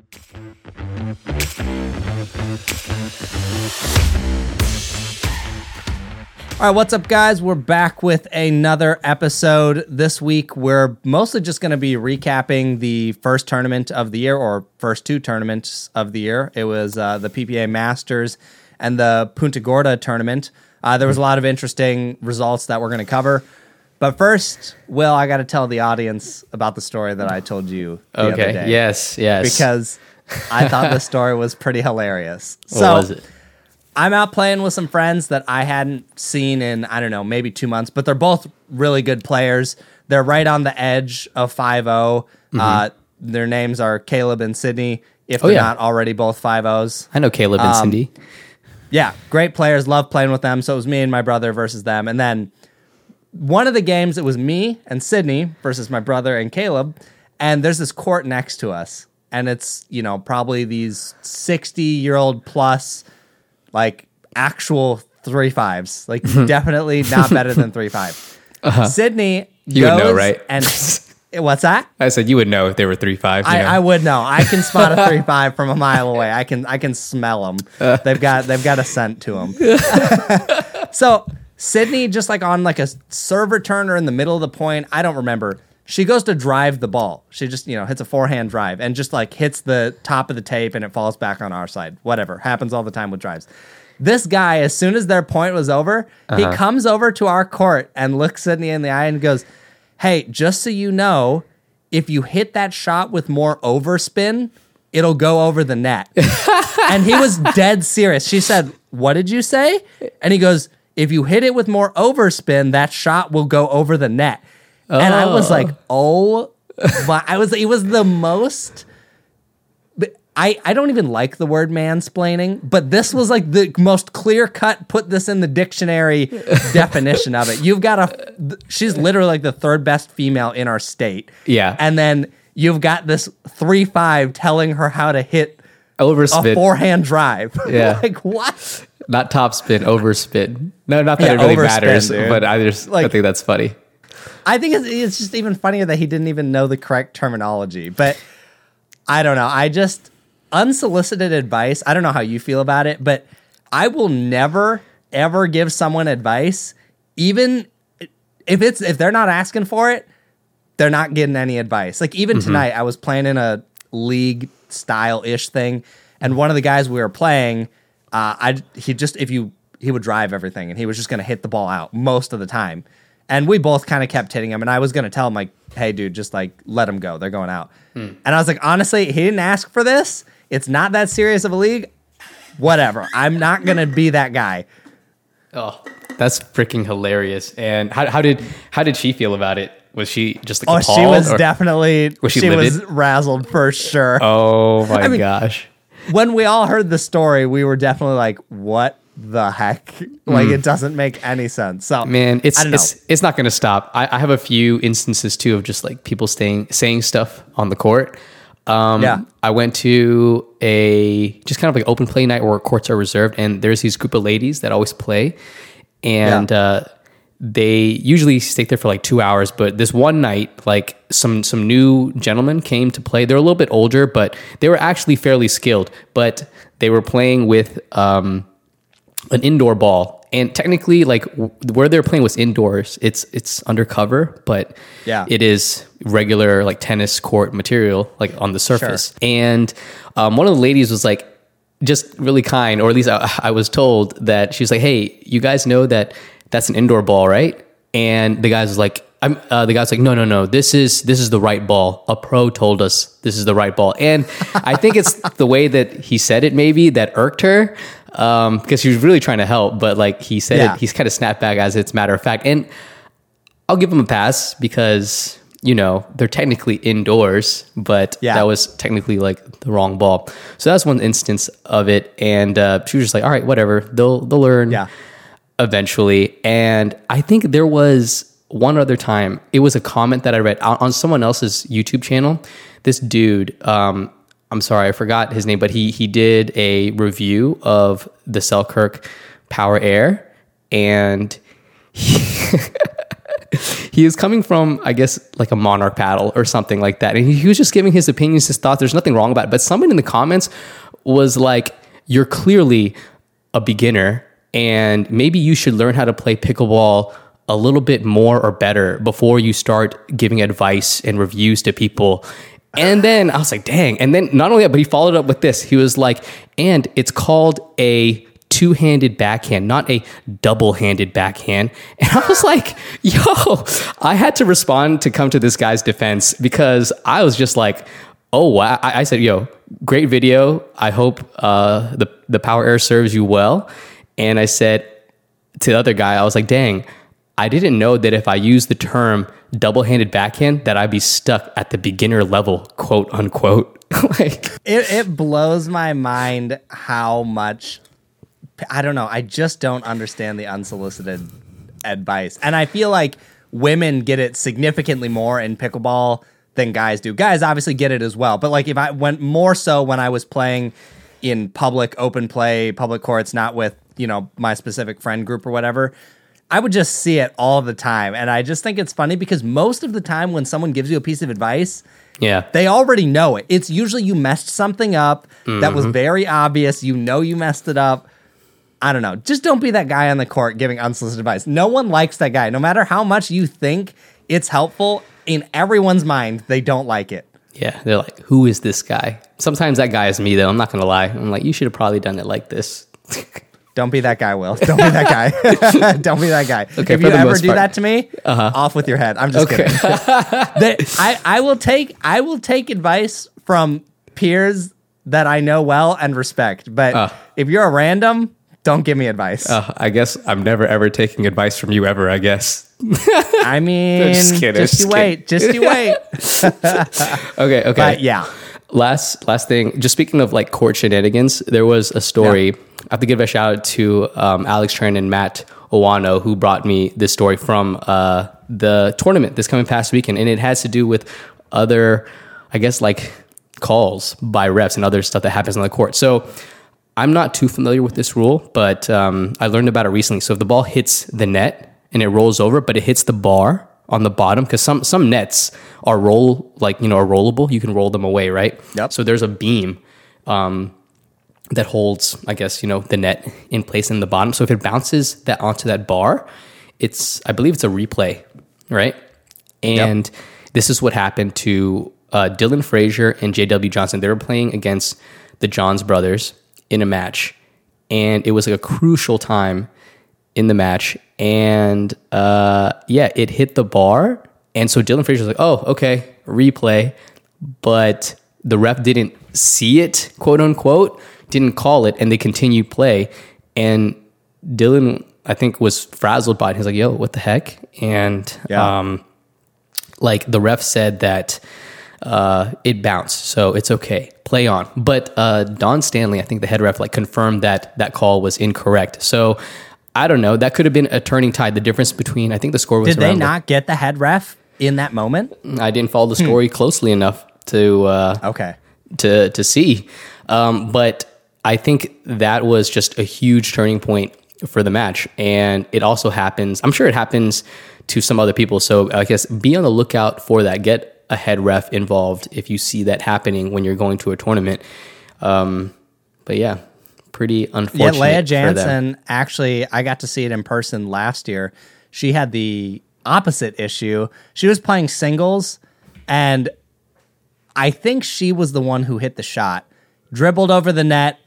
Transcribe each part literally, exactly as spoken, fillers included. All right, what's up, guys? We're back with another episode. This week, we're mostly just going to be recapping the first tournament of the year, or first two tournaments of the year. It was uh, the P P A Masters and the Punta Gorda tournament. Uh, there was a lot of interesting results that we're going to cover. But first, Will, I got to tell the audience about the story that I told you the okay. other day. Yes, yes. Because I thought the story was pretty hilarious. What so, was it? I'm out playing with some friends that I hadn't seen in, I don't know, maybe two months, but they're both really good players. They're right on the edge of five oh. Mm-hmm. Uh, their names are Caleb and Sydney, if oh, they're yeah. not already both five ohs. I know Caleb um, and Cindy. Yeah, great players, love playing with them. So it was me and my brother versus them. And then one of the games, it was me and Sydney versus my brother and Caleb, and there's this court next to us, and it's, you know, probably these sixty-year-old plus, like, actual three fives, like definitely not better than three five. Uh-huh. Sydney, you goes would know, right? And what's that? I said you would know if they were three fives. I, I would know. I can spot a three five from a mile away. I can I can smell them. Uh. They've got they've got a scent to them. So Sydney, just like on like a serve returner in the middle of the point, I don't remember. She goes to drive the ball. She just, you know, hits a forehand drive and just like hits the top of the tape and it falls back on our side. Whatever. Happens all the time with drives. This guy, as soon as their point was over, uh-huh. he comes over to our court and looks Sydney in the eye and goes, "Hey, just so you know, if you hit that shot with more overspin, it'll go over the net." And he was dead serious. She said, "What did you say?" And he goes, "If you hit it with more overspin, that shot will go over the net." Oh. And I was like, oh, my, I was, it was the most, I, I don't even like the word mansplaining, but this was like the most clear cut, put this in the dictionary definition of it. You've got a, she's literally like the third best female in our state. Yeah. And then you've got this three five telling her how to hit overspin. A forehand drive. Yeah. Like, what? Not top spin, overspin. No, not that yeah, it really matters, dude. But I just, like, I think that's funny. I think it's, it's just even funnier that he didn't even know the correct terminology. But I don't know. I just, unsolicited advice, I don't know how you feel about it, but I will never, ever give someone advice, even if it's if they're not asking for it, they're not getting any advice. Like, even mm-hmm. tonight, I was playing in a league-style-ish thing, and one of the guys we were playing, uh, I he just, if you, he would drive everything, and he was just going to hit the ball out most of the time. And we both kind of kept hitting him. And I was going to tell him, like, "Hey, dude, just, like, let him go. They're going out." Mm. And I was like, honestly, he didn't ask for this. It's not that serious of a league. Whatever. I'm not going to be that guy. Oh, that's freaking hilarious. And how, how did how did she feel about it? Was she just, like, appalled? Oh, she was or, definitely, was she, she was razzled for sure. Oh, my I mean, gosh. When we all heard the story, we were definitely like, what? The heck? Like, mm. it doesn't make any sense. So, man, it's it's it's not going to stop. I, I have a few instances too of just like people staying saying stuff on the court. Um, yeah, I went to a just kind of like open play night where courts are reserved, and there's these group of ladies that always play, and yeah. uh, they usually stay there for like two hours. But this one night, like some some new gentlemen came to play. They're a little bit older, but they were actually fairly skilled. But they were playing with. Um, an indoor ball, and technically like w- where they're playing was indoors. It's, it's undercover, but yeah, it is regular like tennis court material, like on the surface. Sure. And, um, one of the ladies was like, just really kind, or at least I, I was told that she was like, "Hey, you guys know that that's an indoor ball, right?" And the guys was like, I'm, uh, the guy's like, no, no, no, this is, this is the right ball. A pro told us this is the right ball. And I think it's the way that he said it maybe that irked her. Um, because he was really trying to help, but like he said, yeah. it, he's kind of snapped back as it's a matter of fact. And I'll give him a pass because, you know, they're technically indoors, but yeah. that was technically like the wrong ball. So that's one instance of it. And, uh, she was just like, all right, whatever, they'll, they'll learn yeah. eventually. And I think there was one other time, it was a comment that I read on, on someone else's YouTube channel. This dude, um, I'm sorry, I forgot his name, but he he did a review of the Selkirk Power Air, and he, He was coming from, I guess, like a Monarch paddle or something like that. And he was just giving his opinions, his thoughts. There's nothing wrong about it. But someone in the comments was like, you're clearly a beginner and maybe you should learn how to play pickleball a little bit more or better before you start giving advice and reviews to people. And then I was like, dang. And then not only that, but he followed up with this. He was like, and it's called a two-handed backhand, not a double-handed backhand. And I was like, yo, I had to respond to come to this guy's defense because I was just like, oh, wow. I, I said, yo, great video. I hope uh, the, the Power Air serves you well. And I said to the other guy, I was like, dang, I didn't know that if I used the term double-handed backhand that I'd be stuck at the beginner level, quote unquote. Like it, it blows my mind how much, I don't know, I just don't understand the unsolicited advice. And I feel like women get it significantly more in pickleball than guys do. Guys obviously get it as well. But like if I went more so when I was playing in public, open play, public courts, not with, you know, my specific friend group or whatever, I would just see it all the time. And I just think it's funny because most of the time when someone gives you a piece of advice, yeah, they already know it. It's usually you messed something up mm-hmm. that was very obvious. You know you messed it up. I don't know. Just don't be that guy on the court giving unsolicited advice. No one likes that guy. No matter how much you think it's helpful, in everyone's mind, they don't like it. Yeah, they're like, who is this guy? Sometimes that guy is me, though. I'm not going to lie. I'm like, you should have probably done it like this. Don't be that guy, Will. Don't be that guy. Don't be that guy. Okay, if you ever do part. that to me, uh-huh. off with your head. I'm just okay. kidding. They, I, I will take I will take advice from peers that I know well and respect. But uh, if you're a random, don't give me advice. Uh, I guess I'm never ever taking advice from you ever. I guess. I mean, I'm just kidding. Just, just you kidding. wait. Just you wait. okay. Okay. But yeah. Last last thing, just speaking of like court shenanigans, there was a story. Yeah. I have to give a shout out to um, Alex Tran and Matt Owano, who brought me this story from uh, the tournament this coming past weekend. And it has to do with other, I guess, like calls by refs and other stuff that happens on the court. So I'm not too familiar with this rule, but um, I learned about it recently. So if the ball hits the net and it rolls over, but it hits the bar on the bottom, because some some nets are roll like you know are rollable. You can roll them away, right? Yep. So there's a beam um, that holds, I guess you know, the net in place in the bottom. So if it bounces that onto that bar, it's I believe it's a replay, right? And yep. This is what happened to uh, Dylan Frazier and J W Johnson. They were playing against the Johns brothers in a match, and it was like a crucial time in the match, and uh, yeah, it hit the bar, and so Dylan Frazier was like, "Oh, okay, replay," but the ref didn't see it, quote unquote, didn't call it, and they continued play, and Dylan, I think, was frazzled by it. He's like, "Yo, what the heck?" And yeah. um, like the ref said that uh, it bounced, so it's okay, play on. But uh, Don Stanley, I think the head ref, like confirmed that that call was incorrect. So. I don't know. That could have been a turning tide. The difference between, I think the score was Did around... Did they not like, get the head ref in that moment? I didn't follow the story hmm. closely enough to uh, okay to to see. Um, but I think that was just a huge turning point for the match. And it also happens... I'm sure it happens to some other people. So I guess be on the lookout for that. Get a head ref involved if you see that happening when you're going to a tournament. Um, but yeah... Pretty unfortunate. Yeah, Leia Jansen, actually, I got to see it in person last year. She had the opposite issue. She was playing singles, and I think she was the one who hit the shot. Dribbled over the net,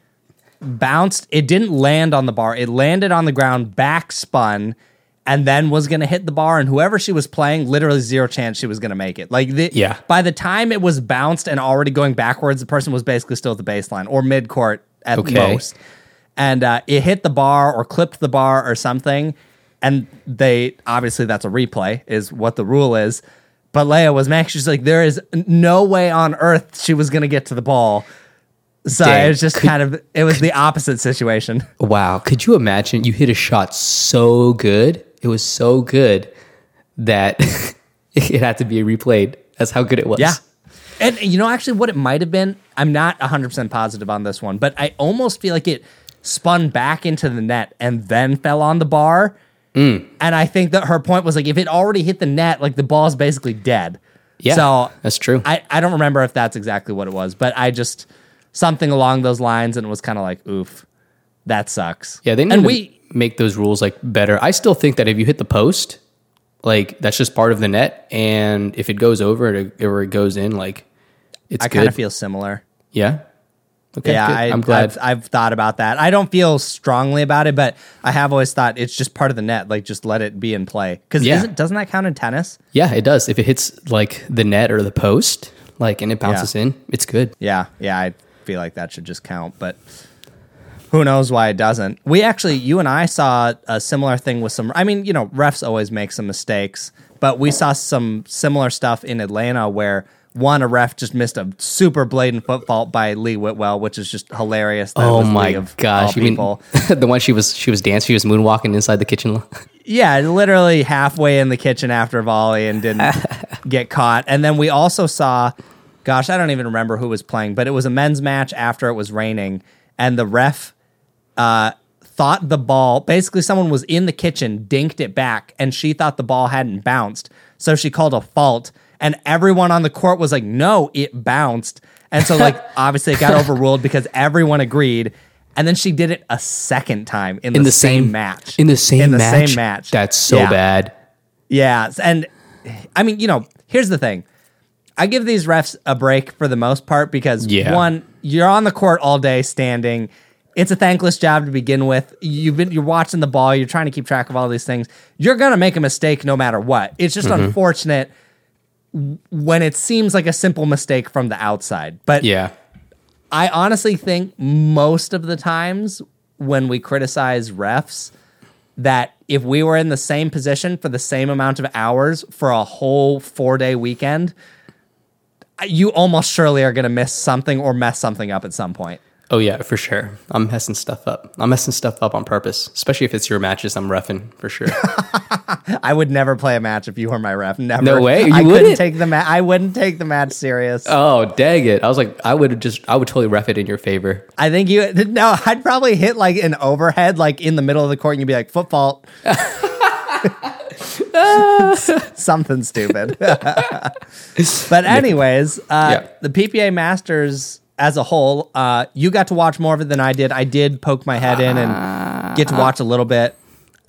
bounced. It didn't land on the bar. It landed on the ground, backspun, and then was going to hit the bar. And whoever she was playing, literally zero chance she was going to make it. Like the, yeah. By the time it was bounced and already going backwards, the person was basically still at the baseline or mid-court. At okay. most, and uh, it hit the bar or clipped the bar or something, and they obviously that's a replay is what the rule is. But Leia was mad. She's like, there is no way on earth she was gonna get to the ball. So Dang. it was just could, kind of it was could, the opposite situation. Wow, could you imagine? You hit a shot so good, it was so good that it had to be replayed. That's how good it was. Yeah. And, you know, actually what it might have been, I'm not one hundred percent positive on this one, but I almost feel like it spun back into the net and then fell on the bar, Mm. And I think that her point was like, if it already hit the net, like the ball's basically dead. Yeah, so that's true. I, I don't remember if that's exactly what it was, but I just, something along those lines, and it was kind of like, oof, that sucks. Yeah, they need and to we, make those rules like better. I still think that if you hit the post, like that's just part of the net, and if it goes over it, or it goes in, like it's I good. I kind of feel similar. Yeah? Okay, yeah, I, I'm glad. I've, I've thought about that. I don't feel strongly about it, but I have always thought it's just part of the net. Like, just let it be in play. Because yeah. doesn't that count in tennis? Yeah, it does. If it hits, like, the net or the post, like, and it bounces yeah. in, it's good. Yeah, yeah, I feel like that should just count, but who knows why it doesn't. We actually, you and I saw a similar thing with some, I mean, you know, refs always make some mistakes, but we saw some similar stuff in Atlanta where one, a ref just missed a super blatant foot fault by Leigh Whitwell, which is just hilarious. That oh was my Leigh of gosh! All people. Mean, the one she was she was dancing, she was moonwalking inside the kitchen. Yeah, literally halfway in the kitchen after a volley and didn't get caught. And then we also saw, gosh, I don't even remember who was playing, but it was a men's match after it was raining, and the ref uh, thought the ball. Basically, someone was in the kitchen, dinked it back, and she thought the ball hadn't bounced, so she called a fault. And everyone on the court was like, no, it bounced. And so, like, obviously it got overruled because everyone agreed. And then she did it a second time in the, in the same, same match. In the same match? In the match? same match. That's so yeah. bad. Yeah. And, I mean, you know, here's the thing. I give these refs a break for the most part because, yeah. one, you're on the court all day standing. It's a thankless job to begin with. You've been, you're watching the ball. You're trying to keep track of all these things. You're going to make a mistake no matter what. It's just mm-hmm. unfortunate when it seems like a simple mistake from the outside. But yeah, I honestly think most of the times when we criticize refs, that if we were in the same position for the same amount of hours for a whole four-day weekend, you almost surely are going to miss something or mess something up at some point. Oh, yeah, for sure. I'm messing stuff up. I'm messing stuff up on purpose, especially if it's your matches I'm reffing, for sure. I would never play a match if you were my ref. Never. No way. You I wouldn't? Couldn't take the ma- I wouldn't take the match serious. Oh, dang it. I was like, I would just, I would totally ref it in your favor. I think you, no, I'd probably hit like an overhead, like in the middle of the court, and you'd be like, foot fault. Something stupid. But anyways, uh, yeah. the P P A Masters as a whole, uh, you got to watch more of it than I did. I did poke my head in and get to watch a little bit.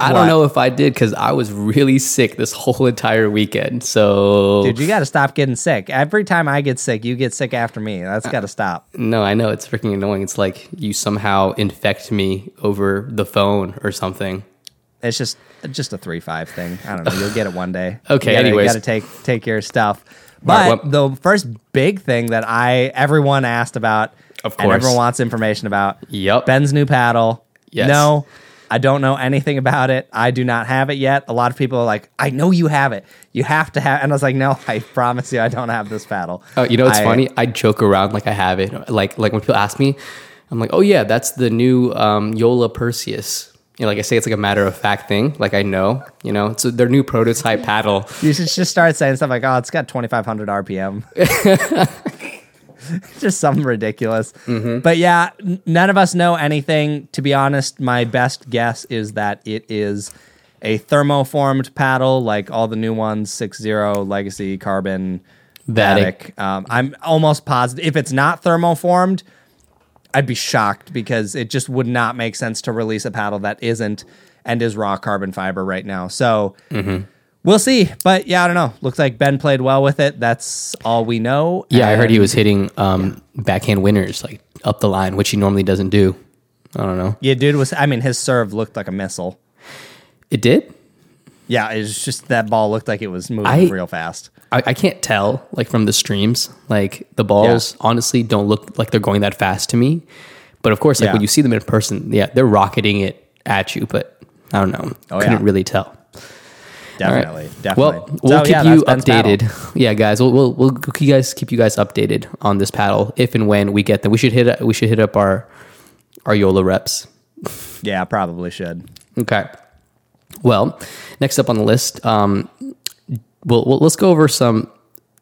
I what? don't know if I did because I was really sick this whole entire weekend. So, dude, you got to stop getting sick. Every time I get sick, you get sick after me. That's got to stop. No, I know. It's freaking annoying. It's like you somehow infect me over the phone or something. It's just just a three five thing. I don't know. You'll get it one day. Okay, you gotta, anyways. You got to take, take your stuff. But right, well, the first big thing that I everyone asked about of course. and everyone wants information about, yep. Ben's new paddle. Yes. No, I don't know anything about it. I do not have it yet. A lot of people are like, I know you have it. You have to have. And I was like, no, I promise you, I don't have this paddle. Oh, you know, it's I, funny. I joke around like I have it. Like like when people ask me, I'm like, oh, yeah, that's the new um, Yola Perseus. You know, like I say, it's like a matter of fact thing. Like I know, you know, it's their new prototype paddle. You should just start saying stuff like, oh, it's got twenty-five hundred R P M. Just something ridiculous. Mm-hmm. But yeah, n- none of us know anything. To be honest, my best guess is that it is a thermoformed paddle, like all the new ones, six zero, Legacy, Carbon, Vatic. Um, I'm almost positive. If it's not thermoformed, I'd be shocked because it just would not make sense to release a paddle that isn't and is raw carbon fiber right now. So mm-hmm. we'll see. But yeah, I don't know. Looks like Ben played well with it. That's all we know. Yeah, and I heard he was hitting um, yeah. backhand winners like up the line, which he normally doesn't do. I don't know. Yeah, dude was. I mean, his serve looked like a missile. It did? Yeah, it was just that ball looked like it was moving I, real fast. I, I can't tell, like, from the streams. Like, the balls, yeah. honestly, don't look like they're going that fast to me. But, of course, like, yeah. when you see them in person, yeah, they're rocketing it at you. But, I don't know. Oh, Couldn't yeah. really tell. Definitely. Right. Definitely. Well, so, we'll keep yeah, you updated. Paddle. Yeah, guys, we'll, we'll, we'll you guys keep you guys updated on this paddle if and when we get them. We should hit, we should hit up our, our YOLA reps. Yeah, probably should. Okay. Well, next up on the list, um, well, well, let's go over some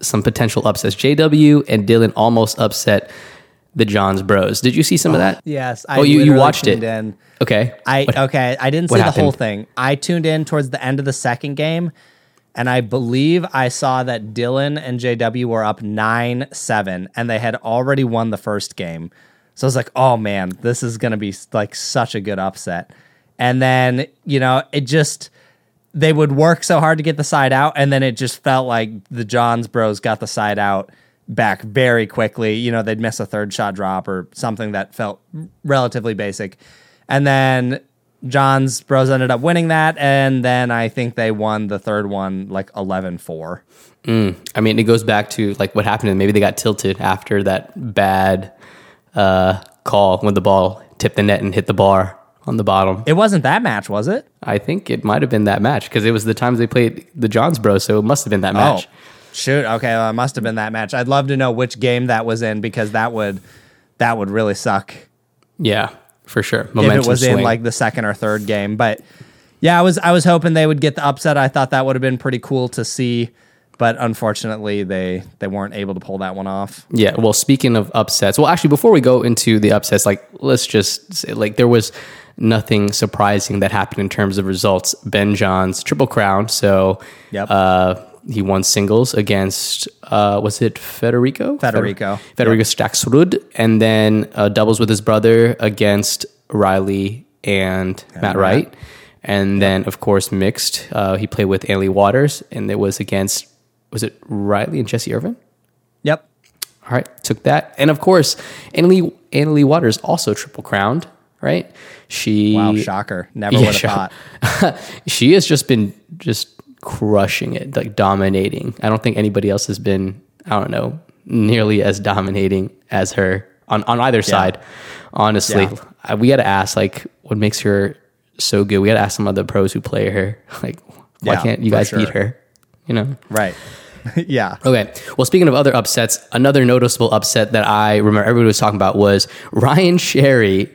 some potential upsets. J W and Dylan almost upset the Johns Bros. Did you see some oh, of that? Yes. I oh, you, you watched it. In. Okay. I what, okay. I didn't see the happened? whole thing. I tuned in towards the end of the second game, and I believe I saw that Dylan and J W were up nine seven, and they had already won the first game. So I was like, oh, man, this is going to be like such a good upset. And then, you know, it just... they would work so hard to get the side out, and then it just felt like the Johns Bros got the side out back very quickly. You know, they'd miss a third shot drop or something that felt relatively basic. And then Johns Bros ended up winning that, and then I think they won the third one like eleven four. Mm, I mean, it goes back to like what happened, and maybe they got tilted after that bad uh, call when the ball tipped the net and hit the bar on the bottom. It wasn't that match, was it? I think it might have been that match because it was the times they played the Johns Bros, so it must have been that match. Oh, shoot. Okay, well, it must have been that match. I'd love to know which game that was in because that would that would really suck. Yeah, for sure. Momentum if it was swing. In like the second or third game, but yeah, I was I was hoping they would get the upset. I thought that would have been pretty cool to see, but unfortunately, they they weren't able to pull that one off. Yeah. Well, speaking of upsets, well, actually, before we go into the upsets, like let's just say, like there was nothing surprising that happened in terms of results. Ben Johns, Triple Crown. So yep. uh, he won singles against, uh, was it Federico? Federico. Feder- Federico yep. Staxrud. And then uh, doubles with his brother against Riley and, and Matt Wright. Matt. And yep. then, of course, mixed. Uh, he played with Anna Leigh Waters, and it was against, was it Riley and Jesse Irvin? Yep. All right, took that. And, of course, Anna Leigh, Anna Leigh Waters also Triple Crowned. Right? She Wow, shocker. Never yeah, would have thought. She has just been just crushing it, like dominating. I don't think anybody else has been, I don't know, nearly as dominating as her on, on either yeah. side. Honestly, yeah. I, we got to ask like what makes her so good. We got to ask some of the pros who play her. Like, why yeah, can't you guys sure. beat her? You know? Right. Yeah. Okay. Well, speaking of other upsets, another noticeable upset that I remember everybody was talking about was Ryan Sherry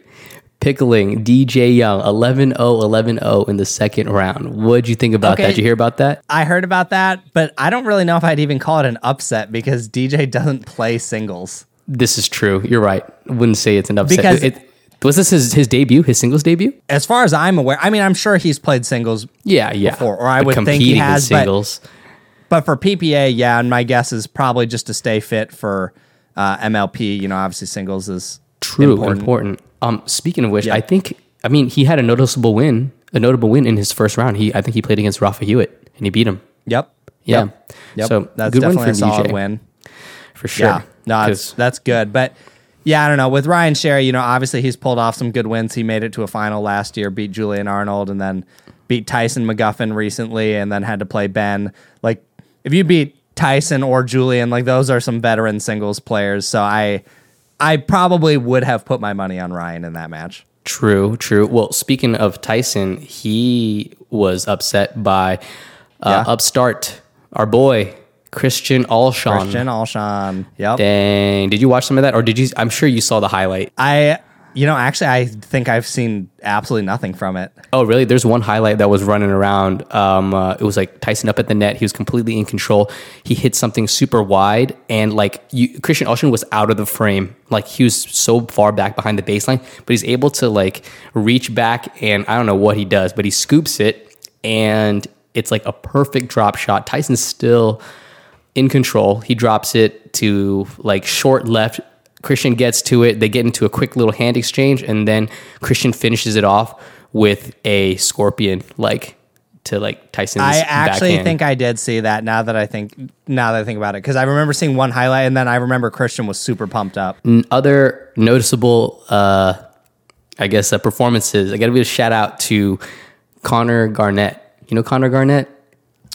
pickling D J Young eleven oh, eleven oh in the second round. What'd you think about okay. that? Did you hear about that? I heard about that, but I don't really know if I'd even call it an upset because D J doesn't play singles. This is true. You're right. I wouldn't say it's an upset. Because it, it, was this his, his debut, his singles debut? As far as I'm aware, I mean, I'm sure he's played singles yeah, yeah. before, or I but would think he has, with singles. But, but for P P A, yeah, and my guess is probably just to stay fit for uh, M L P. You know, obviously singles is True, important. important. Um, speaking of which, yeah. I think, I mean, he had a noticeable win, a notable win in his first round. He, I think he played against Rafa Hewitt and he beat him. Yep. Yeah. Yep. So that's good definitely win for a solid D J. Win. For sure. Yeah. No, that's, that's good. But yeah, I don't know. With Ryan Sherry, you know, obviously he's pulled off some good wins. He made it to a final last year, beat Julian Arnold and then beat Tyson McGuffin recently and then had to play Ben. Like if you beat Tyson or Julian, like those are some veteran singles players. So I... I probably would have put my money on Ryan in that match. True, true. Well, speaking of Tyson, he was upset by uh, yeah. upstart, our boy, Christian Alshon. Christian Alshon, yep. Dang, did you watch some of that? Or did you, I'm sure you saw the highlight. I, you know, actually, I think I've seen absolutely nothing from it. Oh, really? There's one highlight that was running around. Um, uh, it was like Tyson up at the net. He was completely in control. He hit something super wide, and like you, Christian Alshon was out of the frame. Like he was so far back behind the baseline, but he's able to like reach back, and I don't know what he does, but he scoops it, and it's like a perfect drop shot. Tyson's still in control. He drops it to like short left. Christian gets to it. They get into a quick little hand exchange, and then Christian finishes it off with a scorpion, like to like Tyson's backhand. I actually backhand. think I did see that. Now that I think, now that I think about it, because I remember seeing one highlight, and then I remember Christian was super pumped up. Other noticeable, uh, I guess, uh, performances. I got to give a shout out to Connor Garnett. You know Connor Garnett?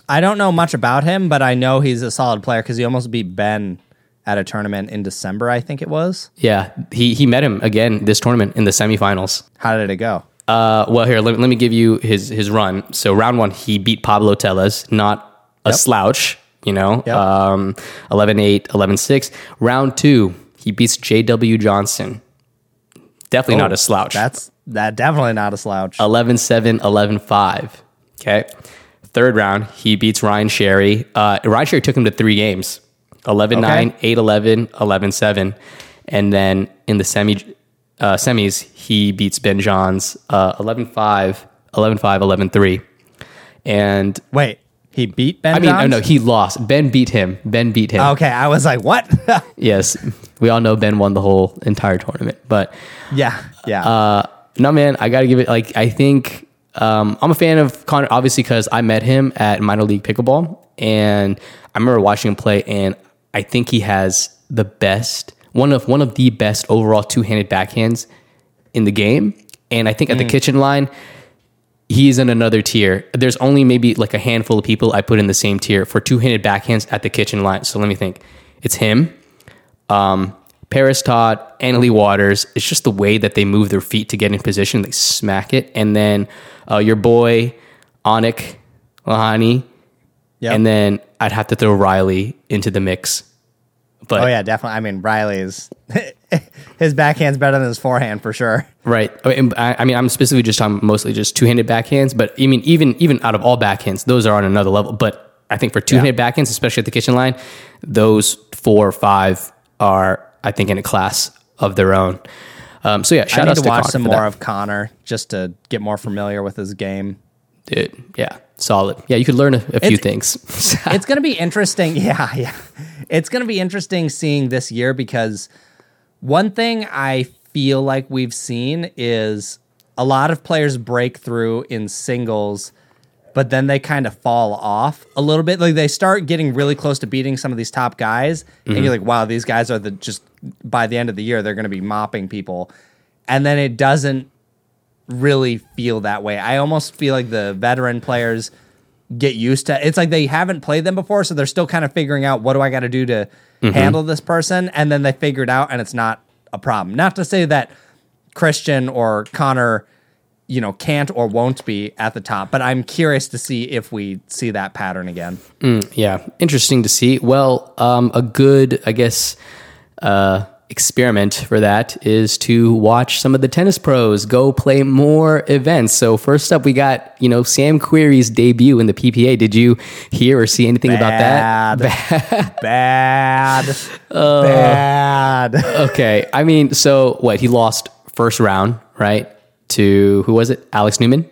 I don't know much about him, but I know he's a solid player because he almost beat Ben at a tournament in December, I think it was. Yeah, he he met him again this tournament in the semifinals. How did it go? Uh, well, here, let, let me give you his his run. So round one, he beat Pablo Tellez, not a yep. slouch, you know, yep. um, eleven eight, eleven six. Round two, he beats J W Johnson. Definitely oh, not a slouch. That's that definitely not a slouch. eleven seven, eleven five, okay? Third round, he beats Ryan Sherry. Uh, Ryan Sherry took him to three games. eleven nine, eight eleven, eleven seven. And then in the semi uh, semis, he beats Ben Johns uh, eleven five, eleven five, eleven three. And wait, he beat Ben I mean, Johns? Oh, no, he lost. Ben beat him. Ben beat him. Okay, I was like, what? Yes, we all know Ben won the whole entire tournament. But yeah, yeah. Uh, no, man, I got to give it, like, I think... Um, I'm a fan of Connor, obviously, because I met him at minor league pickleball, and I remember watching him play, and I think he has the best, one of one of the best overall two-handed backhands in the game. And I think at mm. the kitchen line, he's in another tier. There's only maybe like a handful of people I put in the same tier for two-handed backhands at the kitchen line. So let me think. It's him, um, Paris Todd, Anna Leigh Waters. It's just the way that they move their feet to get in position. They smack it. And then uh, your boy, Onik Lahani. Yep. And then I'd have to throw Riley into the mix. But, oh, yeah, definitely. I mean, Riley is... his backhand's better than his forehand, for sure. Right. I mean, I'm specifically just talking mostly just two-handed backhands. But, I mean, even, even out of all backhands, those are on another level. But I think for two-handed yeah. backhands, especially at the kitchen line, those four or five are... I think in a class of their own. Um, so yeah, shout out to Connor. I need to, to watch Connor some more that. of Connor just to get more familiar with his game. Dude, yeah, solid. Yeah, you could learn a, a few things. It's going to be interesting. Yeah, yeah. It's going to be interesting seeing this year, because one thing I feel like we've seen is a lot of players break through in singles, but then they kind of fall off a little bit. Like, they start getting really close to beating some of these top guys, mm-hmm. and you're like, wow, these guys are the just by the end of the year, they're going to be mopping people. And then it doesn't really feel that way. I almost feel like the veteran players get used to, it's like they haven't played them before, so they're still kind of figuring out, what do I got to do to mm-hmm. handle this person? And then they figure it out, and it's not a problem. Not to say that Christian or Connor, you know, can't or won't be at the top, but I'm curious to see if we see that pattern again. Mm, yeah. Interesting to see. Well, um, a good, I guess, uh, experiment for that is to watch some of the tennis pros go play more events. So first up, we got, you know, Sam Querrey's debut in the P P A. Did you hear or see anything bad. about that? Bad. Bad. uh, bad. Okay. I mean, so what? He lost first round, right? To, who was it? Alex Newman?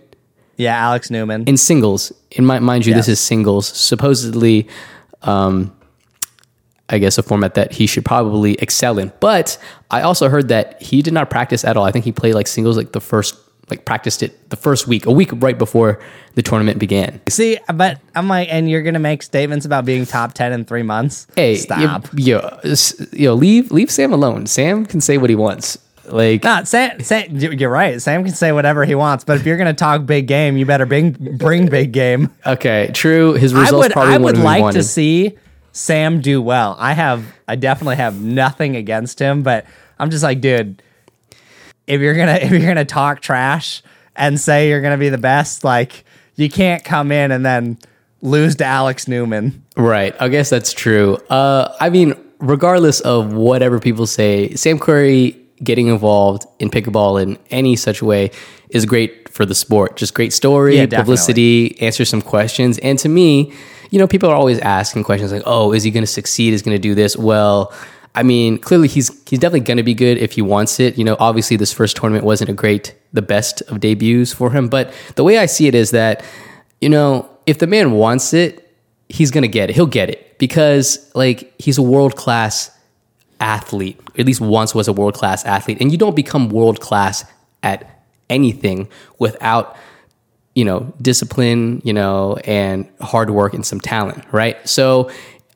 Yeah, Alex Newman. In singles. In my, mind you, yes. This is singles. Supposedly, um, I guess, a format that he should probably excel in. But I also heard that he did not practice at all. I think he played like singles like the first, like practiced it the first week, a week right before the tournament began. See, but I'm like, and you're going to make statements about being top ten in three months? Hey, stop. Yo, yo, yo leave, leave Sam alone. Sam can say what he wants. Like, no, Sam, Sam, you're right. Sam can say whatever he wants, but if you're going to talk big game, you better bring bring big game. Okay, true. His results I would, probably I would like wanted. to see Sam do well. I have, I definitely have nothing against him, but I'm just like, dude, if you're gonna if you're gonna talk trash and say you're gonna be the best, like, you can't come in and then lose to Alex Newman. Right. I guess that's true. Uh, I mean, regardless of whatever people say, Sam Querrey getting involved in pickleball in any such way is great for the sport. Just great story, yeah, publicity, answer some questions. And to me, you know, people are always asking questions like, oh, is he going to succeed? Is he going to do this? Well, I mean, clearly he's he's definitely going to be good if he wants it. You know, obviously this first tournament wasn't a great, the best of debuts for him. But the way I see it is that, you know, if the man wants it, he's going to get it. He'll get it, because, like, he's a world-class athlete, at least once was a world-class athlete, and you don't become world-class at anything without, you know, discipline, you know, and hard work and some talent, right? So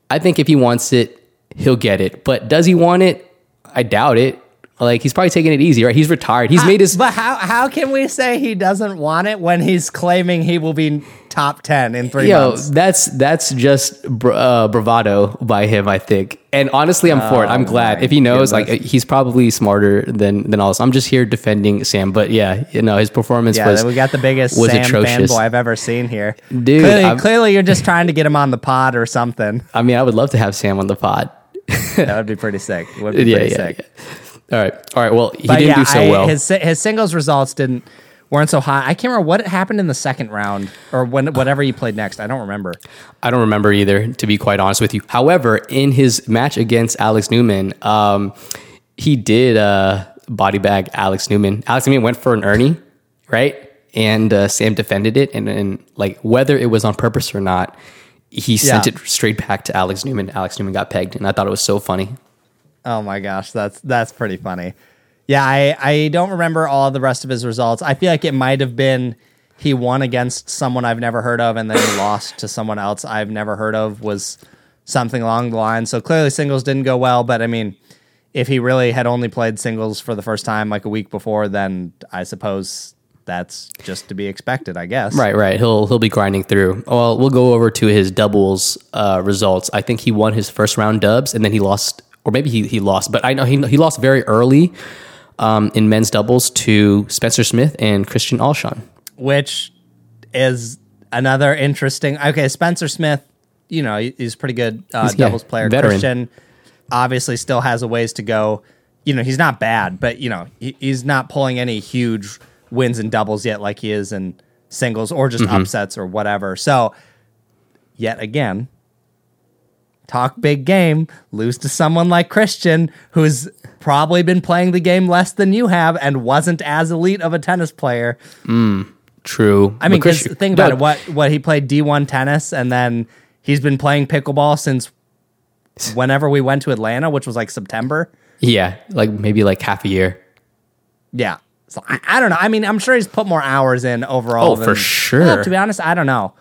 I think if he wants it, he'll get it. But does he want it? I doubt it. Like, he's probably taking it easy, right? He's retired. He's how, made his... But how how can we say he doesn't want it when he's claiming he will be top ten in three yo, months? That's that's just bra- uh, bravado by him, I think. And honestly, I'm oh, for it. I'm glad. If he knows, goodness. like, he's probably smarter than, than all this. I'm just here defending Sam. But yeah, you know, his performance yeah, was atrocious. We got the biggest Sam atrocious. fanboy I've ever seen here. Dude, clearly, clearly, you're just trying to get him on the pod or something. I mean, I would love to have Sam on the pod. That would be pretty sick. It would be yeah, pretty yeah, sick. Yeah. All right. All right. Well, he but didn't yeah, do so I, well. His his singles results didn't weren't so hot. I can't remember what happened in the second round or when whatever he played next. I don't remember. I don't remember either, to be quite honest with you. However, in his match against Alex Newman, um, he did uh, body bag Alex Newman. Alex Newman went for an Ernie, right? And uh, Sam defended it. And, and like whether it was on purpose or not, he sent yeah. it straight back to Alex Newman. Alex Newman got pegged, and I thought it was so funny. Oh my gosh, that's that's pretty funny. Yeah, I, I don't remember all the rest of his results. I feel like it might have been he won against someone I've never heard of, and then he lost to someone else I've never heard of, was something along the line. So clearly singles didn't go well, but I mean, if he really had only played singles for the first time like a week before, then I suppose that's just to be expected, I guess. Right, right. He'll he'll be grinding through. Well, we'll go over to his doubles uh, results. I think he won his first round dubs, and then he lost, or maybe he, he lost, but I know he he lost very early um, in men's doubles to Spencer Smith and Christian Alshon. Which is another interesting... Okay, Spencer Smith, you know, he's a pretty good uh, doubles yeah, player. Veteran. Christian obviously still has a ways to go. You know, he's not bad, but, you know, he, he's not pulling any huge wins in doubles yet like he is in singles or just mm-hmm. upsets or whatever. So, yet again, talk big game, lose to someone like Christian, who's probably been playing the game less than you have and wasn't as elite of a tennis player. Mm, true. I mean, because think about no. it, what, what he played D one tennis, and then he's been playing pickleball since whenever we went to Atlanta, which was like September. Yeah, like maybe like half a year. Yeah. So I, I don't know. I mean, I'm sure he's put more hours in overall. Oh, than, for sure. Well, to be honest, I don't know.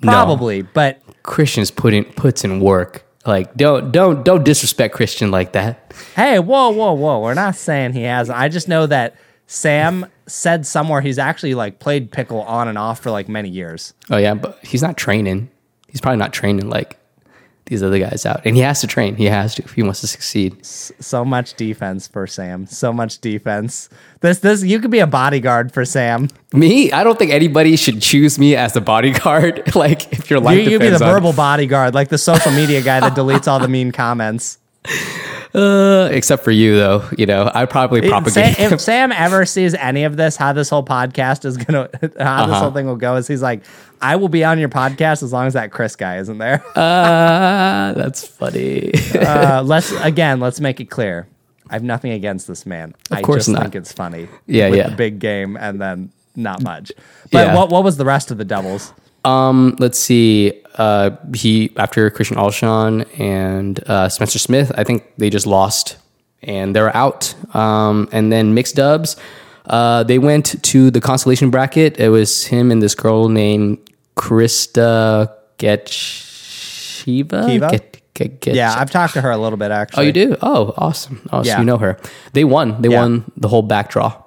Probably, no. But Christian's put in, puts in work. Like, don't don't don't disrespect Christian like that. Hey, whoa, whoa, whoa! We're not saying he hasn't. I just know that Sam said somewhere he's actually like played pickle on and off for like many years. Oh yeah, but he's not training. He's probably not training like these other guys out, and he has to train. He has to if he wants to succeed. S- so much defense for Sam. So much defense. This this you could be a bodyguard for Sam. Me? I don't think anybody should choose me as a bodyguard. Like if your life you, you depends on. You'd be the verbal bodyguard, like the social media guy that deletes all the mean comments. Uh, except for you, though. You know, I probably propagate. Sam, if Sam ever sees any of this, how this whole podcast is gonna, how uh-huh. this whole thing will go, is he's like, I will be on your podcast as long as that Chris guy isn't there. Uh, that's funny. uh, let's again, let's make it clear. I have nothing against this man. Of I course just not. think it's funny. Yeah, with yeah. The big game and then not much. But yeah. what what was the rest of the doubles? Um, let's see. Uh, he after Christian Alshon and uh, Spencer Smith, I think they just lost and they're out. Um, and then mixed dubs. Uh, they went to the consolation bracket. It was him and this girl named Krista Getcheva. Get, get, get, yeah, I've talked to her a little bit, actually. Oh, you do? Oh, awesome. Oh, yeah. So you know her. They won. They yeah. won the whole back draw.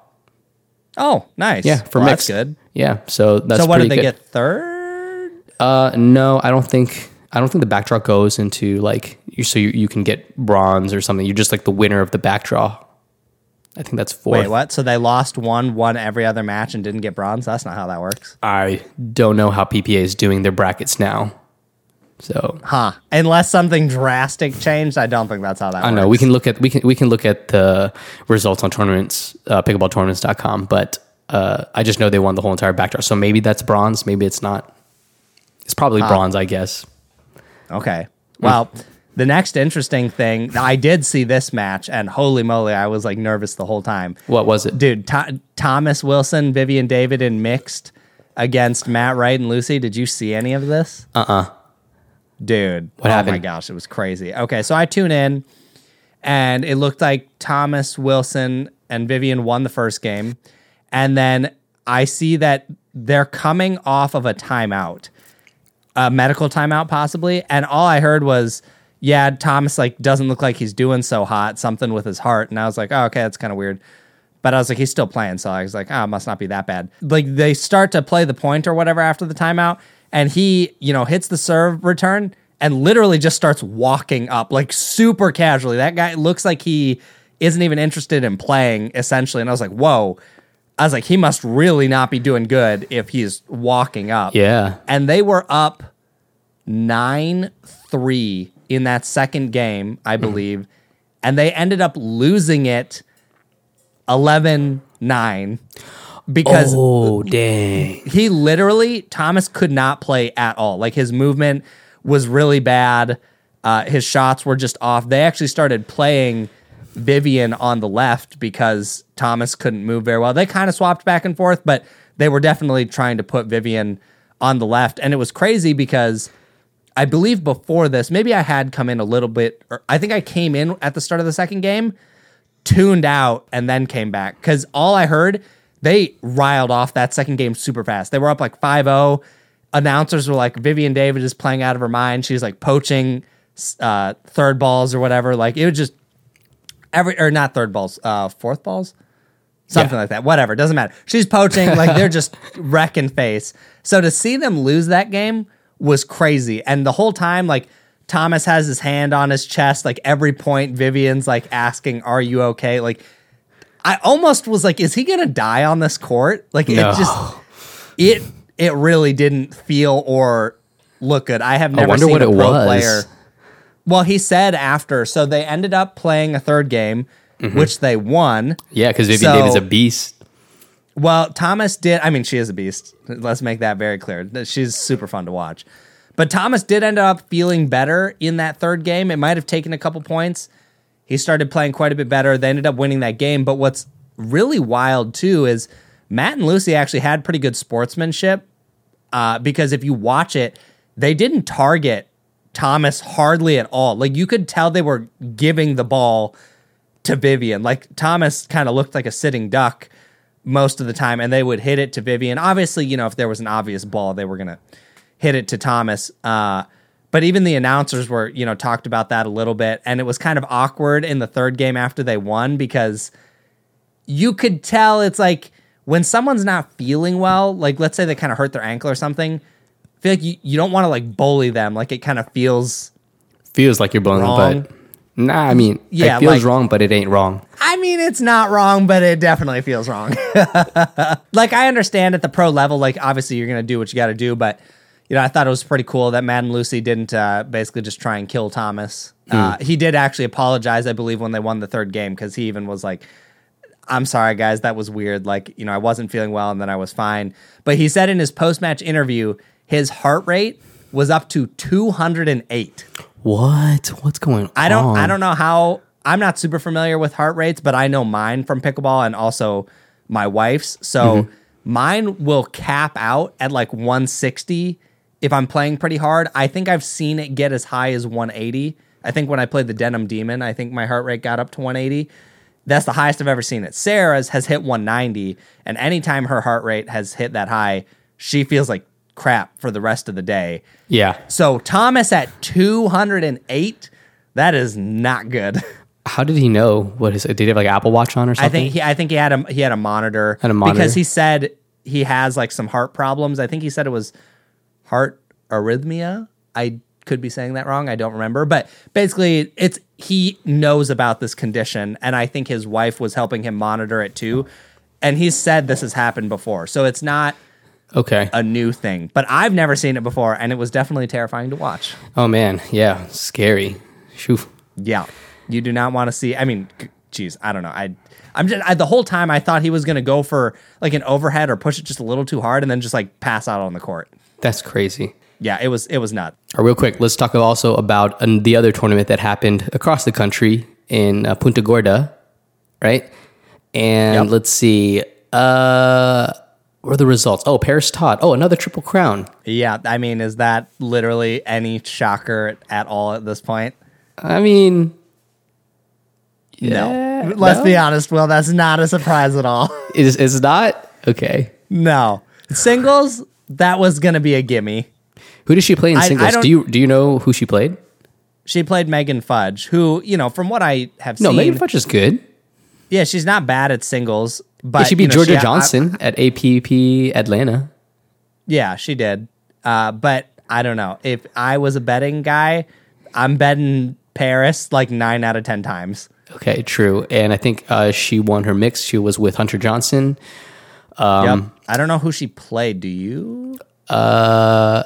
Oh, nice. Yeah, for well, mixed. That's good. Yeah, so that's So what, did they good. get third? Uh, no, I don't think... I don't think the back draw goes into, like... You, so you, you can get bronze or something. You're just, like, the winner of the back draw. I think that's fourth. Wait, what? So they lost one, won every other match, and didn't get bronze? That's not how that works. I don't know how P P A is doing their brackets now. So, huh? Unless something drastic changed, I don't think that's how that. I works. know we can look at we can we can look at the results on tournaments uh, pickleball tournaments dot com, but uh, I just know they won the whole entire backdraw. So maybe that's bronze, maybe it's not. It's probably huh. bronze, I guess. Okay. Well. The next interesting thing, I did see this match, and holy moly, I was like nervous the whole time. What was it? Dude, Th- Thomas Wilson, Vivian David, in mixed against Matt Wright and Lucy. Did you see any of this? Uh-uh. Dude. What oh happened? My gosh, it was crazy. Okay, so I tune in, and it looked like Thomas Wilson and Vivian won the first game, and then I see that they're coming off of a timeout, a medical timeout possibly, and all I heard was... Yeah, Thomas like doesn't look like he's doing so hot, something with his heart. And I was like, oh, okay, that's kind of weird. But I was like, he's still playing. So I was like, oh, it must not be that bad. Like they start to play the point or whatever after the timeout. And he, you know, hits the serve return and literally just starts walking up like super casually. That guy looks like he isn't even interested in playing essentially. And I was like, whoa. I was like, he must really not be doing good if he's walking up. Yeah. And they were up nine three in that second game, I believe, mm-hmm. and they ended up losing it eleven nine because oh, dang. He literally, Thomas could not play at all. Like his movement was really bad. Uh, his shots were just off. They actually started playing Vivian on the left because Thomas couldn't move very well. They kind of swapped back and forth, but they were definitely trying to put Vivian on the left. And it was crazy because I believe before this, maybe I had come in a little bit, or I think I came in at the start of the second game, tuned out, and then came back. Because all I heard, they riled off that second game super fast. They were up like five oh. Announcers were like, Vivian David is playing out of her mind. She's like poaching uh, third balls or whatever. Like it was just every, or not third balls, uh, fourth balls, something yeah. like that. Whatever. Doesn't matter. She's poaching. Like they're just wrecking face. So to see them lose that game was crazy. And the whole time, like Thomas has his hand on his chest. Like every point Vivian's like asking, are you okay? Like I almost was like, is he going to die on this court? Like no. it just, it, It really didn't feel or look good. I have never I seen what a pro it was. player. Well, he said after, so they ended up playing a third game, mm-hmm. which they won. Yeah, because Vivian so, David's a beast. Well, Thomas did. I mean, she is a beast. Let's make that very clear. She's super fun to watch. But Thomas did end up feeling better in that third game. It might have taken a couple points. He started playing quite a bit better. They ended up winning that game. But what's really wild, too, is Matt and Lucy actually had pretty good sportsmanship uh, because if you watch it, they didn't target Thomas hardly at all. Like you could tell they were giving the ball to Vivian. Like Thomas kind of looked like a sitting duck most of the time, and they would hit it to Vivian. Obviously, you know, if there was an obvious ball, they were going to hit it to Thomas. Uh, but even the announcers were, you know, talked about that a little bit. And it was kind of awkward in the third game after they won because you could tell it's like, when someone's not feeling well, like let's say they kind of hurt their ankle or something, I feel like you, you don't want to like bully them. Like it kind of feels feels like you're blowing them, but nah, I mean, yeah, it feels like, wrong, but it ain't wrong. I mean, it's not wrong, but it definitely feels wrong. Like I understand at the pro level, like obviously you're gonna do what you got to do, but you know, I thought it was pretty cool that Matt and Lucy didn't uh, basically just try and kill Thomas. Mm. Uh, he did actually apologize, I believe, when they won the third game because he even was like, I'm sorry, guys, that was weird. Like, you know, I wasn't feeling well, and then I was fine. But he said in his post-match interview, his heart rate was up to two hundred eight. What? What's going on? I don't, I don't know how. I'm not super familiar with heart rates, but I know mine from pickleball and also my wife's. So mm-hmm. mine will cap out at like one sixty if I'm playing pretty hard. I think I've seen it get as high as one eighty. I think when I played the Denim Demon, I think my heart rate got up to one eighty. That's the highest I've ever seen it. Sarah's has hit one ninety, and anytime her heart rate has hit that high, she feels like crap for the rest of the day. Yeah. So Thomas at two hundred eight, that is not good. How did he know what his? Did he have like an Apple Watch on or something? I think he, I think he had a he had a monitor. Had a monitor because he said he has like some heart problems. I think he said it was heart arrhythmia. I could be saying that wrong. I don't remember, but basically it's. He knows about this condition, and I think his wife was helping him monitor it too. And he said this has happened before, so it's not okay a new thing. But I've never seen it before, and it was definitely terrifying to watch. Oh man, yeah, scary. Shoo. Yeah, you do not want to see. I mean, geez, I don't know. I, I'm just I, the whole time I thought he was going to go for like an overhead or push it just a little too hard, and then just like pass out on the court. That's crazy. Yeah, it was it was nuts. All right, real quick, let's talk also about uh, the other tournament that happened across the country in uh, Punta Gorda, right? And yep. let's see, uh, what are the results? Oh, Paris Todd. Oh, another Triple Crown. Yeah, I mean, is that literally any shocker at all at this point? I mean... Yeah, no. Let's no? be honest, Will, that's not a surprise at all. It's, it's not? Okay. No. Singles, that was going to be a gimme. Who did she play in singles? I, I do you do you know who she played? She played Megan Fudge, who, you know, from what I have no, seen... No, Megan Fudge is good. Yeah, she's not bad at singles, but... Yeah, she beat you know, J W Johnson I, at A P P Atlanta. Yeah, she did. Uh, but I don't know. If I was a betting guy, I'm betting Paris like nine out of ten times. Okay, true. And I think uh, she won her mix. She was with Hunter Johnson. Um, yep. I don't know who she played. Do you? Uh...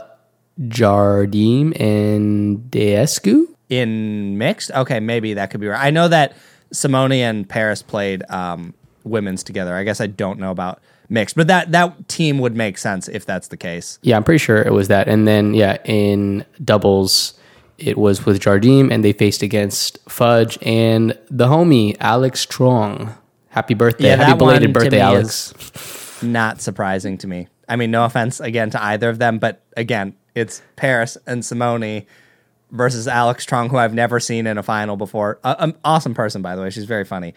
Jardim and De'escu in mixed. Okay, maybe that could be right. I know that Simone and Paris played um, women's together. I guess I don't know about mixed, but that that team would make sense if that's the case. Yeah, I'm pretty sure it was that. And then yeah, in doubles, It was with Jardim, and they faced against Fudge and the homie, Alex Truong. Happy birthday. Yeah, Happy belated birthday, Alex. Not surprising to me. I mean, no offense, again, to either of them, but again, it's Paris and Simone versus Alex Truong, who I've never seen in a final before. Uh, an awesome person, by the way. She's very funny.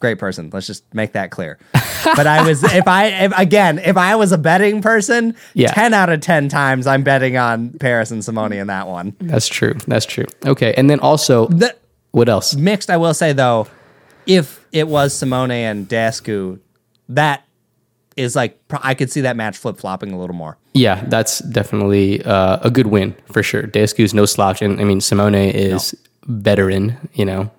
Great person. Let's just make that clear. But I was, if I, if, again, if I was a betting person, yeah. ten out of ten times I'm betting on Paris and Simone in that one. That's true. That's true. Okay. And then also, the, what else? Mixed, I will say, though, if it was Simone and De'escu, that is like, I could see that match flip-flopping a little more. Yeah, that's definitely uh, a good win for sure. De'escu is no slouch, and I mean, Simone is no. veteran, you know.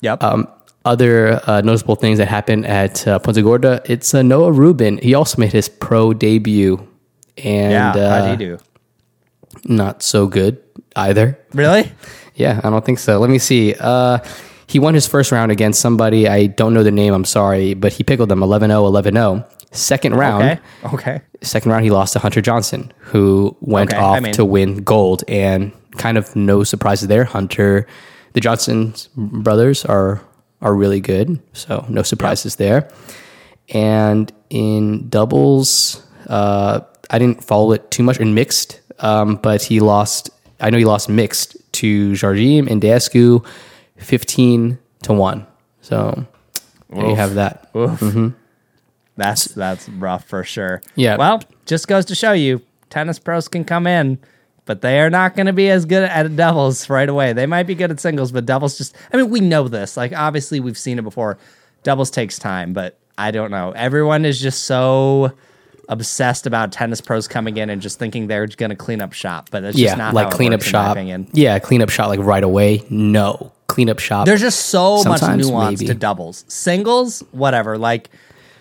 Yep. Um, Other uh, noticeable things that happened at uh, Punta Gorda, it's uh, Noah Rubin. He also made his pro debut. And, yeah, uh, how'd he do? Not so good either. Really? Yeah, I don't think so. Let me see. Uh, he won his first round against somebody. I don't know their name, I'm sorry, but he pickled them eleven oh, eleven oh. Second round, okay. okay. Second round, he lost to Hunter Johnson, who went okay. off I mean. to win gold. And kind of no surprises there. Hunter, the Johns brothers are... are really good, so no surprises yep. there. And in doubles, uh, I didn't follow it too much. In mixed, um, but he lost. I know he lost mixed to Jardim and De'escu, fifteen to one. So Oof. there you have that. Mm-hmm. That's that's rough for sure. Yeah. Well, just goes to show you, tennis pros can come in, but they are not going to be as good at doubles right away. They might be good at singles, but doubles just... I mean, we know this. Like, obviously, we've seen it before. Doubles takes time, but I don't know. Everyone is just so obsessed about tennis pros coming in and just thinking they're going to clean up shop, but it's yeah, just not like how it clean works, up shop. In my opinion. Yeah, clean up shop, like, right away. No. Clean up shop. There's just so much nuance maybe. to doubles. Singles, whatever. Like,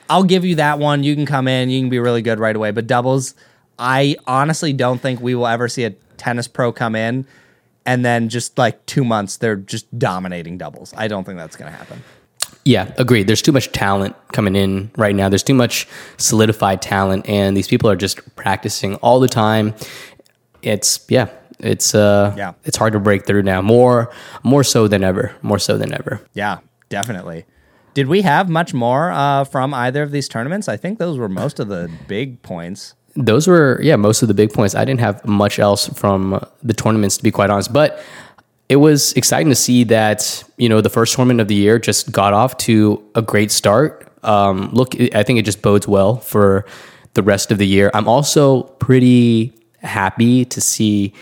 I'll give you that one. You can come in. You can be really good right away, but doubles... I honestly don't think we will ever see a tennis pro come in and then just like two months, they're just dominating doubles. I don't think that's going to happen. Yeah, agreed. There's too much talent coming in right now. There's too much solidified talent, and these people are just practicing all the time. It's, yeah, it's uh, yeah. it's hard to break through now, more more so than ever, more so than ever. Yeah, definitely. Did we have much more uh, from either of these tournaments? I think those were most of the big points. Those were, yeah, most of the big points. I didn't have much else from the tournaments, to be quite honest. But it was exciting to see that, you know, the first tournament of the year just got off to a great start. Um, look, I think it just bodes well for the rest of the year. I'm also pretty happy to see,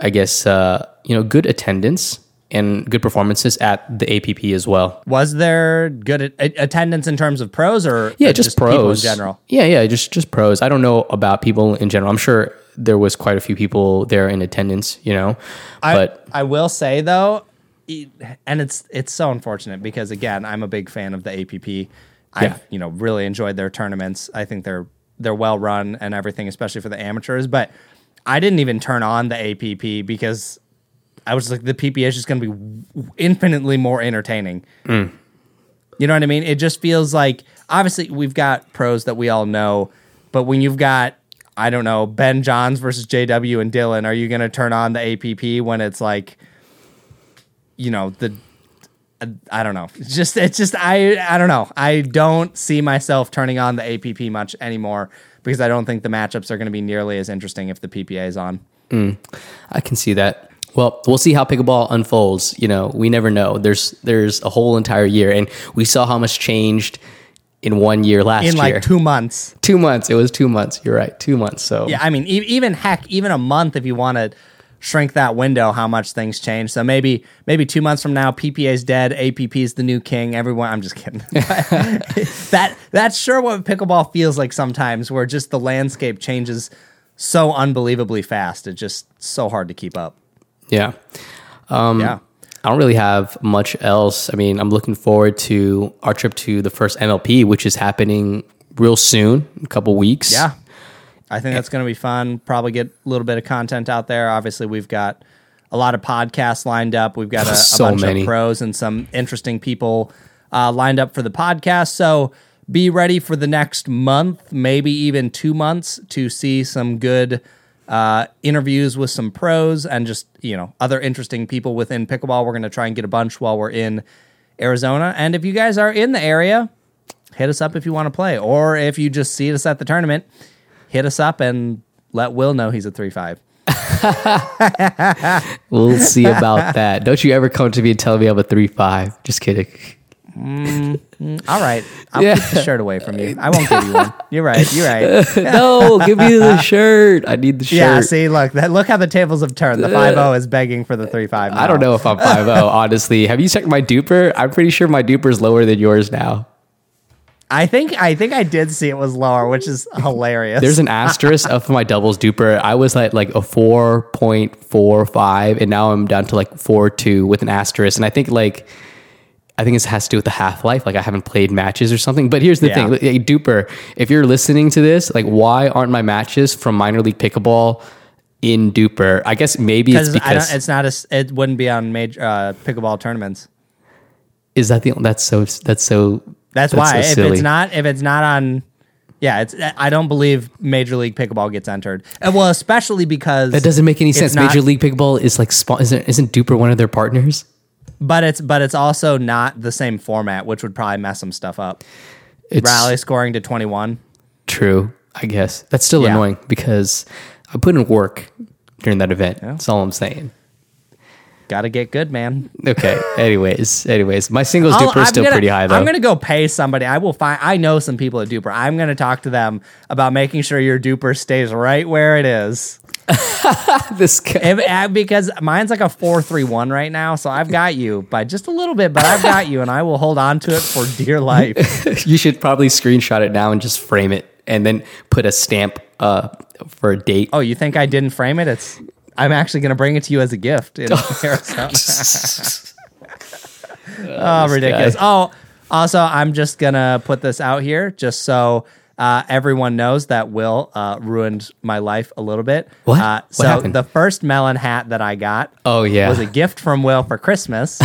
I guess, uh, you know, good attendance and good performances at the A P P as well. Was there good a- attendance in terms of pros or yeah, just, just pros. people in general? Yeah, yeah, just just pros. I don't know about people in general. I'm sure there was quite a few people there in attendance, you know. I, but I will say, though, and it's it's so unfortunate because, again, I'm a big fan of the A P P. I've, yeah. you know, really enjoyed their tournaments. I think they're they're well-run and everything, especially for the amateurs. But I didn't even turn on the A P P because... I was like, the P P A is just going to be infinitely more entertaining. Mm. You know what I mean? It just feels like, obviously, we've got pros that we all know, but when you've got, I don't know, Ben Johns versus J W and Dylan, are you going to turn on the A P P when it's like, you know, the, I don't know. It's just, it's just, I, I don't know. I don't see myself turning on the A P P much anymore because I don't think the matchups are going to be nearly as interesting if the P P A is on. Mm. I can see that. Well, we'll see how pickleball unfolds. You know, we never know. There's there's a whole entire year, and we saw how much changed in one year last year. In like year. two months. Two months. It was two months. You're right. Two months. So yeah, I mean, e- even heck, even a month if you want to shrink that window, how much things change. So maybe maybe two months from now, P P A's dead, A P P's the new king. Everyone, I'm just kidding. that that's sure what pickleball feels like sometimes, where just the landscape changes so unbelievably fast. It's just so hard to keep up. Yeah. Um, yeah. I don't really have much else. I mean, I'm looking forward to our trip to the first M L P, which is happening real soon, in a couple weeks. Yeah. I think that's going to be fun. Probably get a little bit of content out there. Obviously, we've got a lot of podcasts lined up. We've got a, so a bunch many. of pros and some interesting people uh, lined up for the podcast. So be ready for the next month, maybe even two months, to see some good uh, interviews with some pros and just, you know, other interesting people within pickleball. We're going to try and get a bunch while we're in Arizona. And if you guys are in the area, hit us up if you want to play. Or if you just see us at the tournament, hit us up and let Will know he's a three five. We'll see about that. Don't you ever come to me and tell me I'm a three five. Just kidding. Mm, mm, all right. I'll yeah. Take the shirt away from you. I won't give you one. You're right. You're right. No, give me the shirt. I need the shirt. Yeah, see, look that. Look how the tables have turned. The five oh is begging for the three five. I don't know if I'm five oh, honestly. Have you checked my duper? I'm pretty sure my duper is lower than yours now. I think I think I did see it was lower, which is hilarious. There's an asterisk of my doubles duper. I was like like a four point four five, and now I'm down to like four two with an asterisk. And I think like I think it has to do with the half-life. Like I haven't played matches or something. But here's the yeah. thing, hey, duper, if you're listening to this, like why aren't my matches from minor league pickleball in duper? I guess maybe it's because it's not a, it wouldn't be on major uh, pickleball tournaments. Is that the that's so that's so. That's, That's why so if it's not if it's not on, yeah, it's. I don't believe Major League Pickleball gets entered. And well, especially because that doesn't make any sense. Not, Major League Pickleball is like isn't isn't Duper one of their partners? But it's but it's also not the same format, which would probably mess some stuff up. It's, Riley scoring to twenty-one. True, I guess that's still yeah. annoying because I put in work during that event. Yeah. That's all I'm saying. Gotta get good, man. Okay. Anyways, anyways, my singles I'll, duper is still gonna, pretty high though. I'm gonna go pay somebody. I will find. I know some people at Duper. I'm gonna talk to them about making sure your duper stays right where it is. This guy. If, because mine's like a four three one right now, so I've got you by just a little bit, but I've got you, and I will hold on to it for dear life. You should probably screenshot it now and just frame it, and then put a stamp uh, for a date. Oh, you think I didn't frame it? It's. I'm actually going to bring it to you as a gift in Arizona. oh, oh ridiculous. Guy. Oh, also, I'm just going to put this out here just so uh, everyone knows that Will uh, ruined my life a little bit. What? Uh, so what happened? The first melon hat that I got oh, yeah. was a gift from Will for Christmas.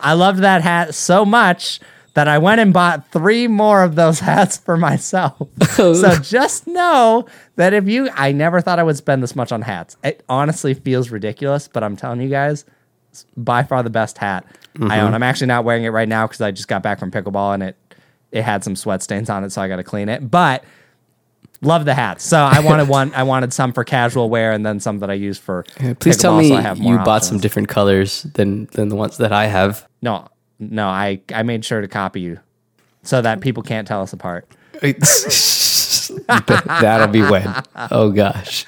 I loved that hat so much that I went and bought three more of those hats for myself. So just know that if you, I never thought I would spend this much on hats. It honestly feels ridiculous, but I'm telling you guys, it's by far the best hat mm-hmm. I own. I'm actually not wearing it right now because I just got back from pickleball and it, it had some sweat stains on it, so I got to clean it. But love the hats. So I wanted one. I wanted some for casual wear and then some that I use for yeah, please pickleball, tell me so I have more you options. Bought some different colors than than the ones that I have. No. No, I, I made sure to copy you so that people can't tell us apart. That'll be when. Oh, gosh.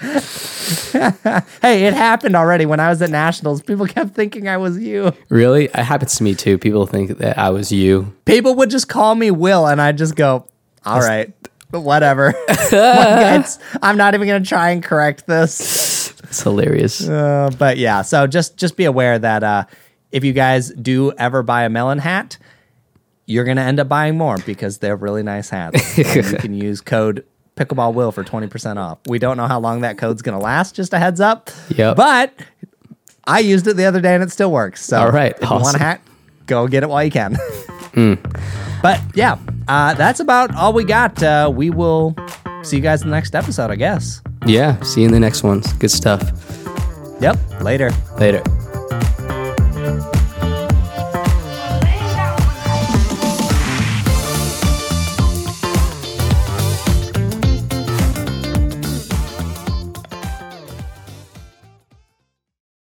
Hey, it happened already when I was at Nationals. People kept thinking I was you. Really? It happens to me, too. People think that I was you. People would just call me Will, and I'd just go, all right, whatever. I'm not even going to try and correct this. It's hilarious. Uh, but, yeah, so just, just be aware that... Uh, if you guys do ever buy a melon hat, you're going to end up buying more because they're really nice hats. And you can use code PickleballWill for twenty percent off. We don't know how long that code's going to last, just a heads up. Yep. But I used it the other day and it still works. So all right, if awesome. You want a hat, go get it while you can. mm. But yeah, uh, that's about all we got. Uh, we will see you guys in the next episode, I guess. Yeah, see you in the next ones. Good stuff. Yep, later. Later.